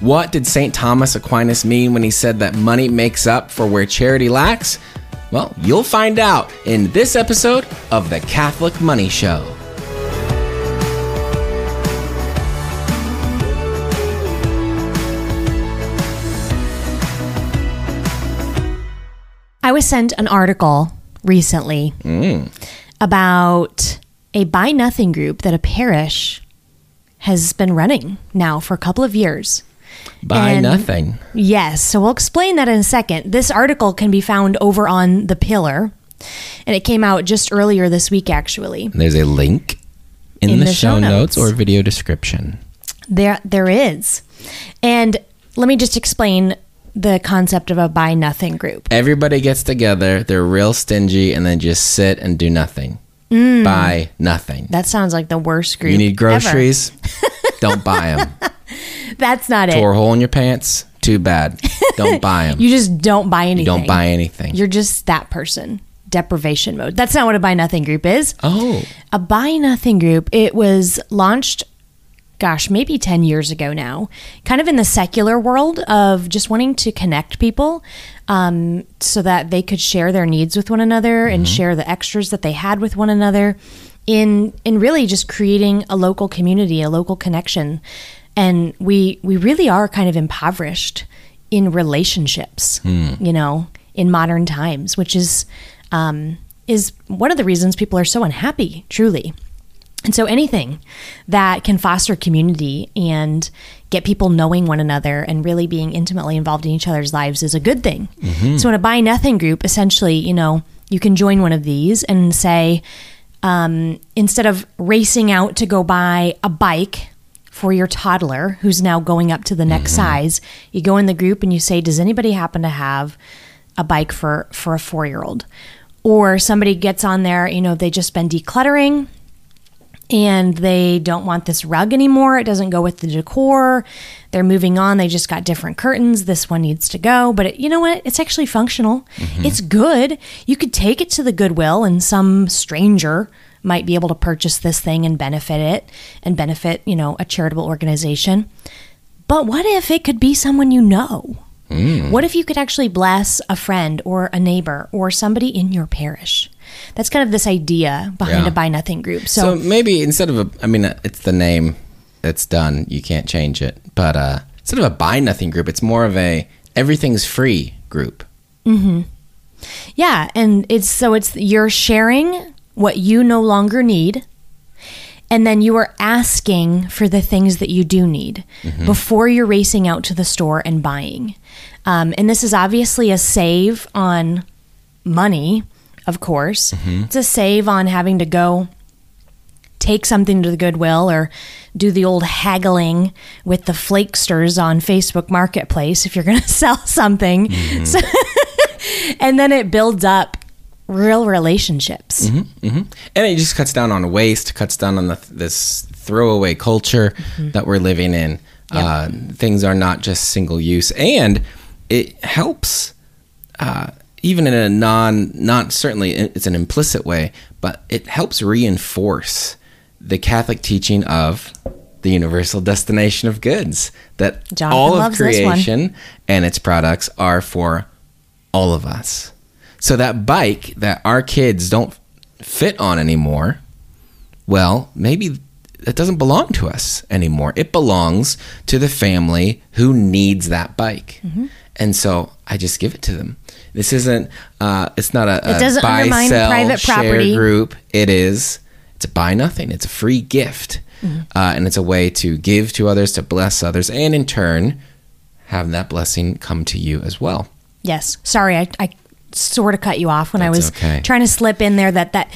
What did St. Thomas Aquinas mean when he said that money makes up for where charity lacks? Well, you'll find out in this episode of The Catholic Money Show. I was sent an article recently about a buy nothing group that a parish has been running now for a couple of years. Buy nothing. Yes. So we'll explain that in a second. This article can be found over on The Pillar, and it came out just earlier this week, actually. There's a link in the show notes or video description. There is. And let me just explain the concept of a buy nothing group. Everybody gets together, they're real stingy, and then just sit and do nothing. Buy nothing. That sounds like the worst group. You need groceries? Don't buy them. That's not it. Tore a hole in your pants? Too bad. Don't buy them. You just don't buy anything. You don't buy anything. You're just that person. Deprivation mode. That's not what a buy nothing group is. Oh. A buy nothing group, it was launched, maybe 10 years ago now, kind of in the secular world of just wanting to connect people so that they could share their needs with one another and share the extras that they had with one another in really just creating a local community, a local connection. And we really are kind of impoverished in relationships, you know, in modern times, which is one of the reasons people are so unhappy, truly. And so anything that can foster community and get people knowing one another and really being intimately involved in each other's lives is a good thing. Mm-hmm. So in a buy nothing group, essentially, you know, you can join one of these and say, instead of racing out to go buy a bike for your toddler who's now going up to the next size, you go in the group and you say, does anybody happen to have a bike for a 4-year-old? Or somebody gets on there, you know, they've just been decluttering and they don't want this rug anymore. It doesn't go with the decor. They're moving on. They just got different curtains. This one needs to go. But it, you know what? It's actually functional. Mm-hmm. It's good. You could take it to the Goodwill and some stranger might be able to purchase this thing and benefit it and benefit, you know, a charitable organization. But what if it could be someone you know? Mm. What if you could actually bless a friend or a neighbor or somebody in your parish? That's kind of this idea behind a buy nothing group. So maybe instead of it's the name that's done. You can't change it. But instead of a buy nothing group, it's more of a everything's free group. Mm-hmm. Yeah. And it's you're sharing what you no longer need. And then you are asking for the things that you do need before you're racing out to the store and buying. And this is obviously a save on money, of course. Mm-hmm. It's a save on having to go take something to the Goodwill or do the old haggling with the flakesters on Facebook Marketplace if you're going to sell something. Mm-hmm. So, and then it builds up real relationships. Mm-hmm, mm-hmm. And it just cuts down on waste, cuts down on this throwaway culture that we're living in. Yep. Things are not just single use. And it helps, even in a certainly it's an implicit way, but it helps reinforce the Catholic teaching of the universal destination of goods, that Jonathan all of creation and its products are for all of us. So that bike that our kids don't fit on anymore, well, maybe that doesn't belong to us anymore. It belongs to the family who needs that bike. Mm-hmm. And so I just give it to them. This isn't, it's not a buy, sell, private property share group. It's a buy nothing. It's a free gift. Mm-hmm. And it's a way to give to others, to bless others, and in turn, have that blessing come to you as well. Yes. Sorry, I sort of cut you off when trying to slip in there that the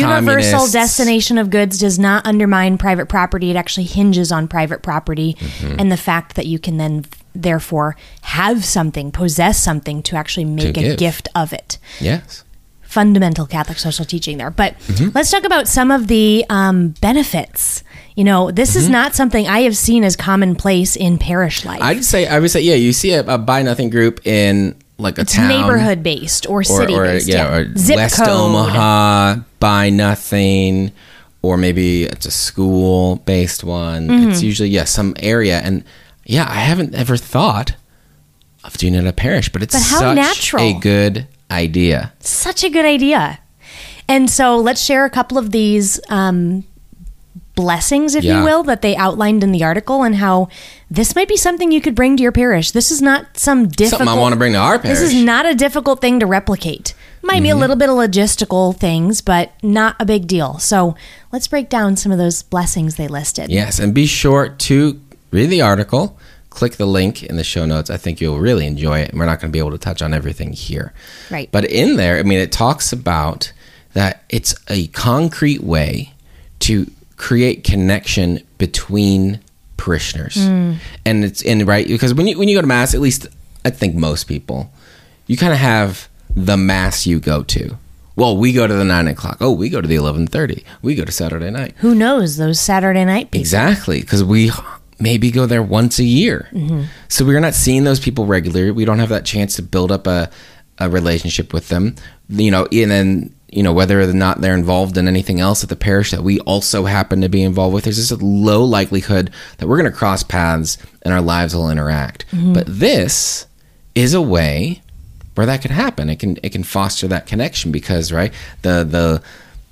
universal destination of goods does not undermine private property. It actually hinges on private property and the fact that you can then therefore have something, possess something to actually make a gift of it. Yes. Fundamental Catholic social teaching there. But let's talk about some of the benefits. You know, this is not something I have seen as commonplace in parish life. I would say, yeah, you see a buy nothing group in like it's town, neighborhood based or city based, or zip West code. Omaha, buy nothing, or maybe it's a school based one. It's usually some area, and Yeah, I haven't ever thought of doing it at a parish, but it's such natural. A good idea. Such a good idea. And so let's share a couple of these blessings, if you will, that they outlined in the article, and how this might be something you could bring to your parish. This is not something I want to bring to our parish. This is not a difficult thing to replicate. Might be a little bit of logistical things, but not a big deal. So let's break down some of those blessings they listed. Yes, and be sure to read the article. Click the link in the show notes. I think you'll really enjoy it. And we're not going to be able to touch on everything here. Right. But in there, I mean, it talks about that it's a concrete way to create connection between parishioners. And it's in, right? Because when you go to Mass, at least I think most people, you kind of have the Mass you go to. Well, we go to the 9 o'clock. Oh, we go to the 11:30. We go to Saturday night. Who knows those Saturday night people? Exactly. Because we maybe go there once a year. Mm-hmm. So we're not seeing those people regularly. We don't have that chance to build up a relationship with them. You know, and then, you know, whether or not they're involved in anything else at the parish that we also happen to be involved with, there's just a low likelihood that we're going to cross paths and our lives will interact. Mm-hmm. But this is a way where that could happen. It can foster that connection because, right, the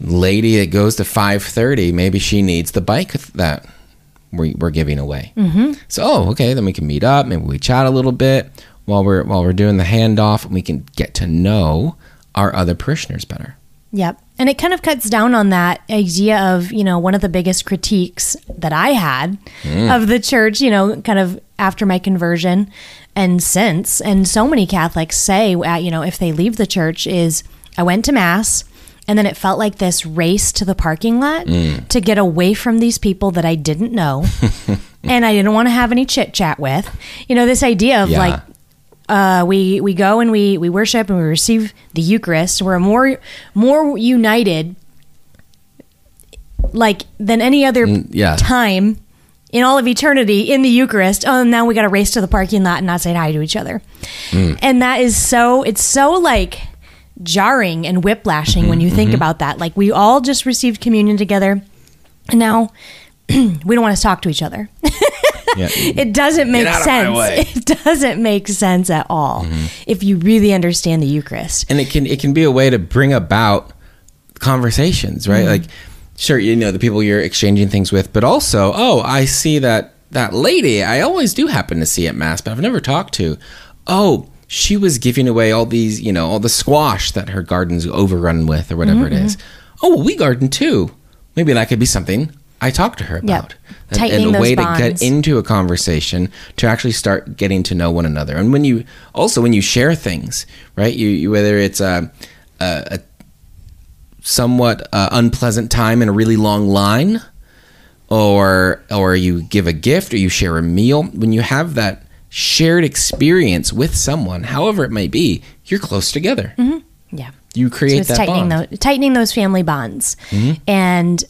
lady that goes to 5:30, maybe she needs the bike that we're giving away. Mm-hmm. So, okay, then we can meet up. Maybe we chat a little bit while we're doing the handoff, and we can get to know our other parishioners better. Yep. And it kind of cuts down on that idea of, you know, one of the biggest critiques that I had of the church, you know, kind of after my conversion and since, and so many Catholics say, you know, if they leave the church is, I went to Mass, and then it felt like this race to the parking lot to get away from these people that I didn't know and I didn't want to have any chit chat with. You know, this idea of like, we go and we worship and we receive the Eucharist. We're more united like than any other time in all of eternity in the Eucharist. Oh, and now we got to race to the parking lot and not say hi to each other. And that is so like jarring and whiplashing when you think about that. Like, we all just received communion together, and now we don't want to talk to each other. Yeah. It doesn't make sense. It doesn't make sense at all if you really understand the Eucharist. And it can be a way to bring about conversations, right? Like, sure, you know, the people you're exchanging things with, but also, I see that lady I always do happen to see at Mass, but I've never talked to. Oh, she was giving away all these, you know, all the squash that her garden's overrun with or whatever it is. Oh, well, we garden too. Maybe that could be something I talk to her about. And a way to get into a conversation to actually start getting to know one another. And when you share things, right? You whether it's a somewhat unpleasant time in a really long line, or you give a gift, or you share a meal. When you have that shared experience with someone, however it may be, you're close together. Mm-hmm. Yeah, you create that bond. Tightening those family bonds, and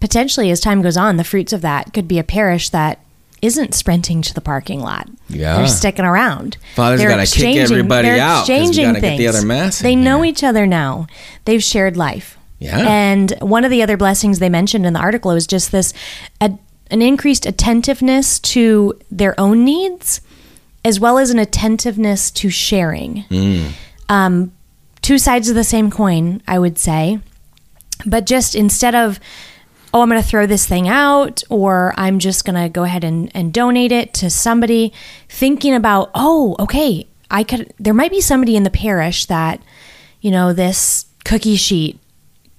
potentially, as time goes on, the fruits of that could be a parish that isn't sprinting to the parking lot. Yeah. They're sticking around. Father's got to kick everybody out because we got to get the other Mass. They know each other now. They've shared life. Yeah. And one of the other blessings they mentioned in the article is just this, an increased attentiveness to their own needs, as well as an attentiveness to sharing. Two sides of the same coin, I would say. But just instead of, I'm going to throw this thing out, or I'm just going to go ahead and donate it to somebody, thinking about, okay, there might be somebody in the parish that, you know, this cookie sheet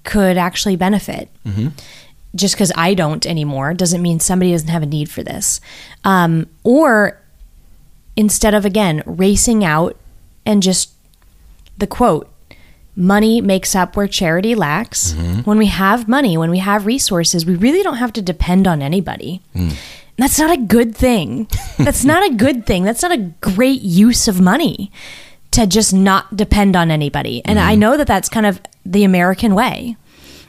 could actually benefit. Mm-hmm. Just because I don't anymore doesn't mean somebody doesn't have a need for this. Or instead of, again, racing out and just the quote, money makes up where charity lacks. Mm-hmm. When we have money, when we have resources, we really don't have to depend on anybody. And that's not a good thing. That's not a good thing. That's not a great use of money to just not depend on anybody. And I know that that's kind of the American way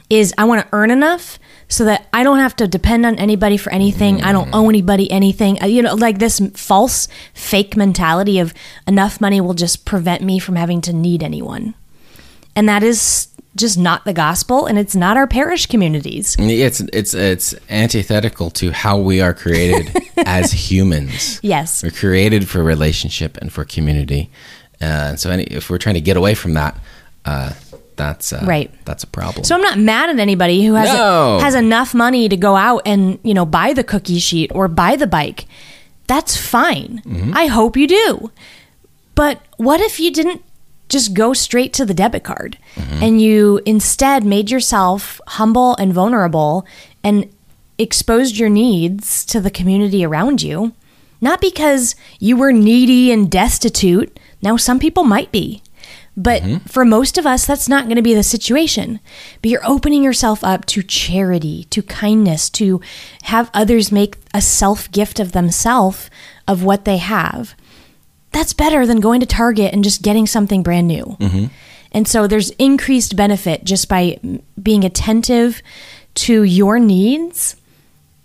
is I want to earn enough so that I don't have to depend on anybody for anything. I don't owe anybody anything. You know, like this false, fake mentality of enough money will just prevent me from having to need anyone. And that is just not the gospel, and it's not our parish communities. It's antithetical to how we are created as humans. Yes. We're created for relationship and for community. So if we're trying to get away from that, that's right. That's a problem. So I'm not mad at anybody who has enough money to go out and, buy the cookie sheet or buy the bike. That's fine. Mm-hmm. I hope you do. But what if you didn't just go straight to the debit card, mm-hmm. and you instead made yourself humble and vulnerable and exposed your needs to the community around you? Not because you were needy and destitute. Now, some people might be, but mm-hmm. for most of us, that's not going to be the situation. But you're opening yourself up to charity, to kindness, to have others make a self-gift of themselves, of what they have. That's better than going to Target and just getting something brand new. Mm-hmm. And so there's increased benefit just by being attentive to your needs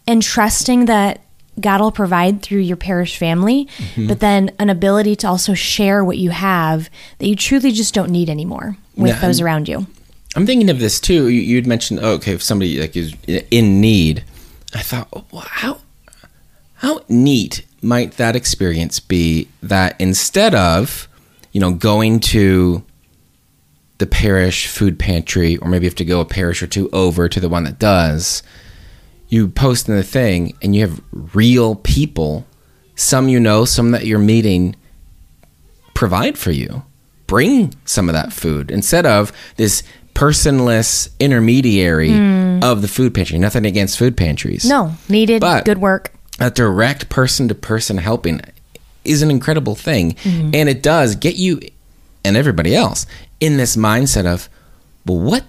and trusting that God will provide through your parish family, mm-hmm. but then an ability to also share what you have that you truly just don't need anymore with those around you. I'm thinking of this too. You'd mentioned, if somebody is in need, I thought, how neat might that experience be that instead of, going to the parish food pantry, or maybe you have to go a parish or two over to the one that does, you post in the thing and you have real people, some some that you're meeting, provide for you. Bring some of that food instead of this personless intermediary of the food pantry. Nothing against food pantries. No, needed, but good work. A direct person-to-person helping is an incredible thing. Mm-hmm. And it does get you and everybody else in this mindset of, well, what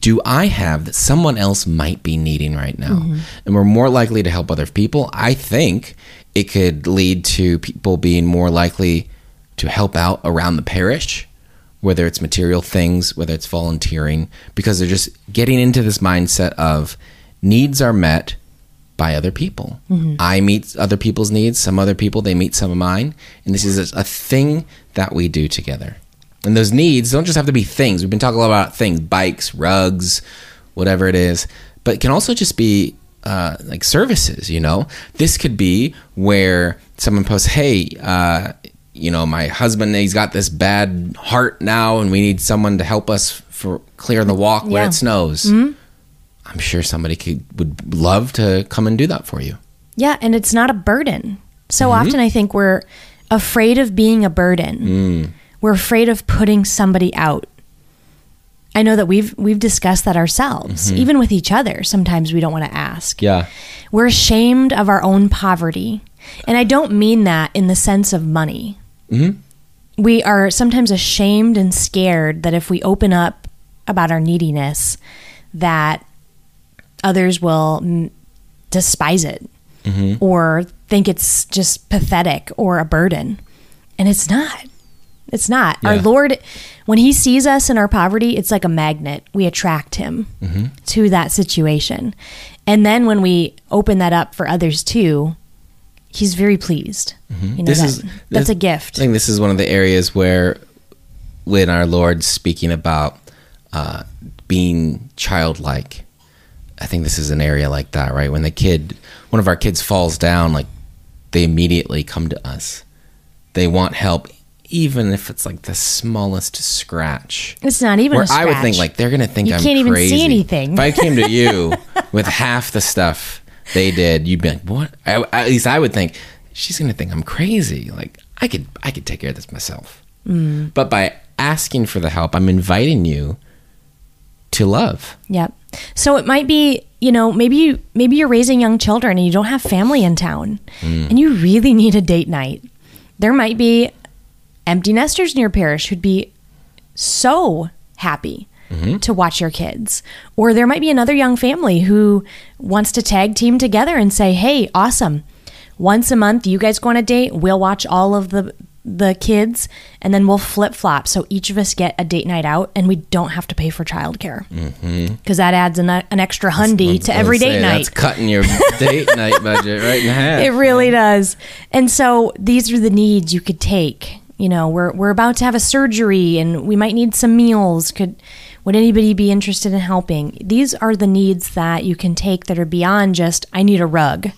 do I have that someone else might be needing right now? Mm-hmm. And we're more likely to help other people. I think it could lead to people being more likely to help out around the parish, whether it's material things, whether it's volunteering, because they're just getting into this mindset of needs are met by other people. Mm-hmm. I meet other people's needs, some other people, they meet some of mine. And this is a thing that we do together. And those needs don't just have to be things. We've been talking a lot about things, bikes, rugs, whatever it is, but it can also just be like services, This could be where someone posts, hey, my husband, he's got this bad heart now and we need someone to help us clear the walk when it snows. Mm-hmm. I'm sure somebody would love to come and do that for you. Yeah, and it's not a burden. So mm-hmm. often I think we're afraid of being a burden. Mm. We're afraid of putting somebody out. I know that we've discussed that ourselves, mm-hmm. even with each other. Sometimes we don't want to ask. Yeah. We're ashamed of our own poverty. And I don't mean that in the sense of money. Mm-hmm. We are sometimes ashamed and scared that if we open up about our neediness, that others will despise it, mm-hmm. or think it's just pathetic or a burden. And it's not. It's not. Yeah. Our Lord, when he sees us in our poverty, it's like a magnet. We attract him mm-hmm. to that situation. And then when we open that up for others too, he's very pleased. Mm-hmm. That's a gift. I think this is one of the areas where when our Lord's speaking about being childlike, I think this is an area like that, right? When one of our kids falls down, they immediately come to us. They want help, even if it's the smallest scratch. It's not even a scratch. I would think they're going to think I'm crazy. You can't even see anything. If I came to you with half the stuff they did, you'd be like, what? At least I would think, she's going to think I'm crazy. I could take care of this myself. Mm. But by asking for the help, I'm inviting you to love. Yep. So it might be, maybe you're raising young children and you don't have family in town and you really need a date night. There might be empty nesters in your parish who'd be so happy mm-hmm. to watch your kids. Or there might be another young family who wants to tag team together and say, hey, awesome. Once a month, you guys go on a date. We'll watch all of the kids and then we'll flip-flop, so each of us get a date night out and we don't have to pay for childcare, because mm-hmm. that adds an extra hundy to every date night. That's cutting your date night budget right in half. It really does. And so these are the needs you could take. We're about to have a surgery and we might need some meals. Could Would anybody be interested in helping? These are the needs that you can take that are beyond just, I need a rug,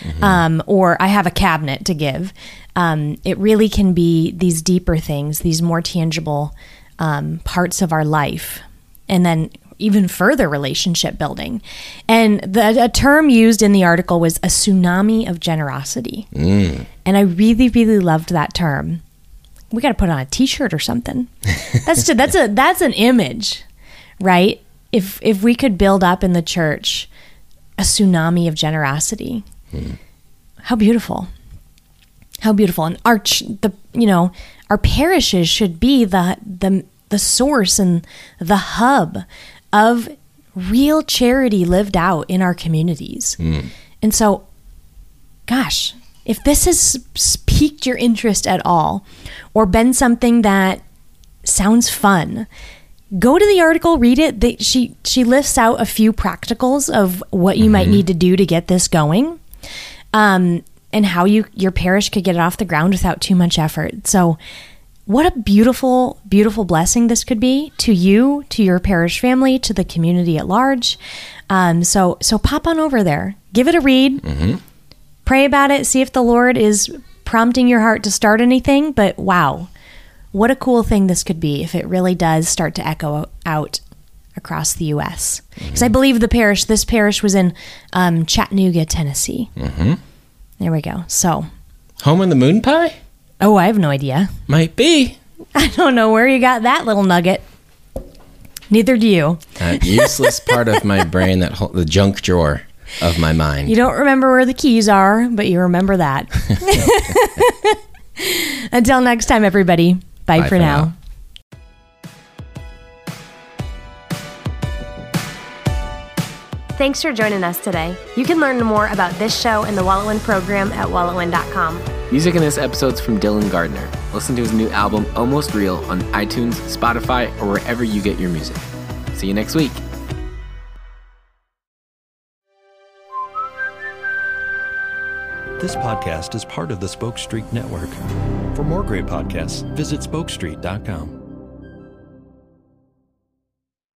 mm-hmm. Or I have a cabinet to give. It really can be these deeper things, these more tangible parts of our life. And then even further relationship building. And a term used in the article was a tsunami of generosity. Mm. And I really, really loved that term. We got to put on a t-shirt or something. That's an image, right? If we could build up in the church a tsunami of generosity, how beautiful. How beautiful. And our parishes should be the source and the hub of real charity lived out in our communities. Mm. And so, gosh, if this has piqued your interest at all or been something that sounds fun, go to the article, read it. She lists out a few practicals of what you might need to do to get this going, and how your parish could get it off the ground without too much effort. So what a beautiful, beautiful blessing this could be to you, to your parish family, to the community at large. So pop on over there. Give it a read. Mm-hmm. Pray about it. See if the Lord is prompting your heart to start anything. But wow, what a cool thing this could be if it really does start to echo out across the U.S. Because I believe this parish was in Chattanooga, Tennessee. Mm-hmm. There we go. So, Home on the Moon Pie? Oh, I have no idea. Might be. I don't know where you got that little nugget. Neither do you. That useless part of my brain, the junk drawer of my mind. You don't remember where the keys are, but you remember that. Until next time, everybody. Bye for now. Thanks for joining us today. You can learn more about this show and the WalletWin program at walletwin.com. Music in this episode's from Dylan Gardner. Listen to his new album, Almost Real, on iTunes, Spotify, or wherever you get your music. See you next week. This podcast is part of the Spoke Street Network. For more great podcasts, visit spokestreet.com.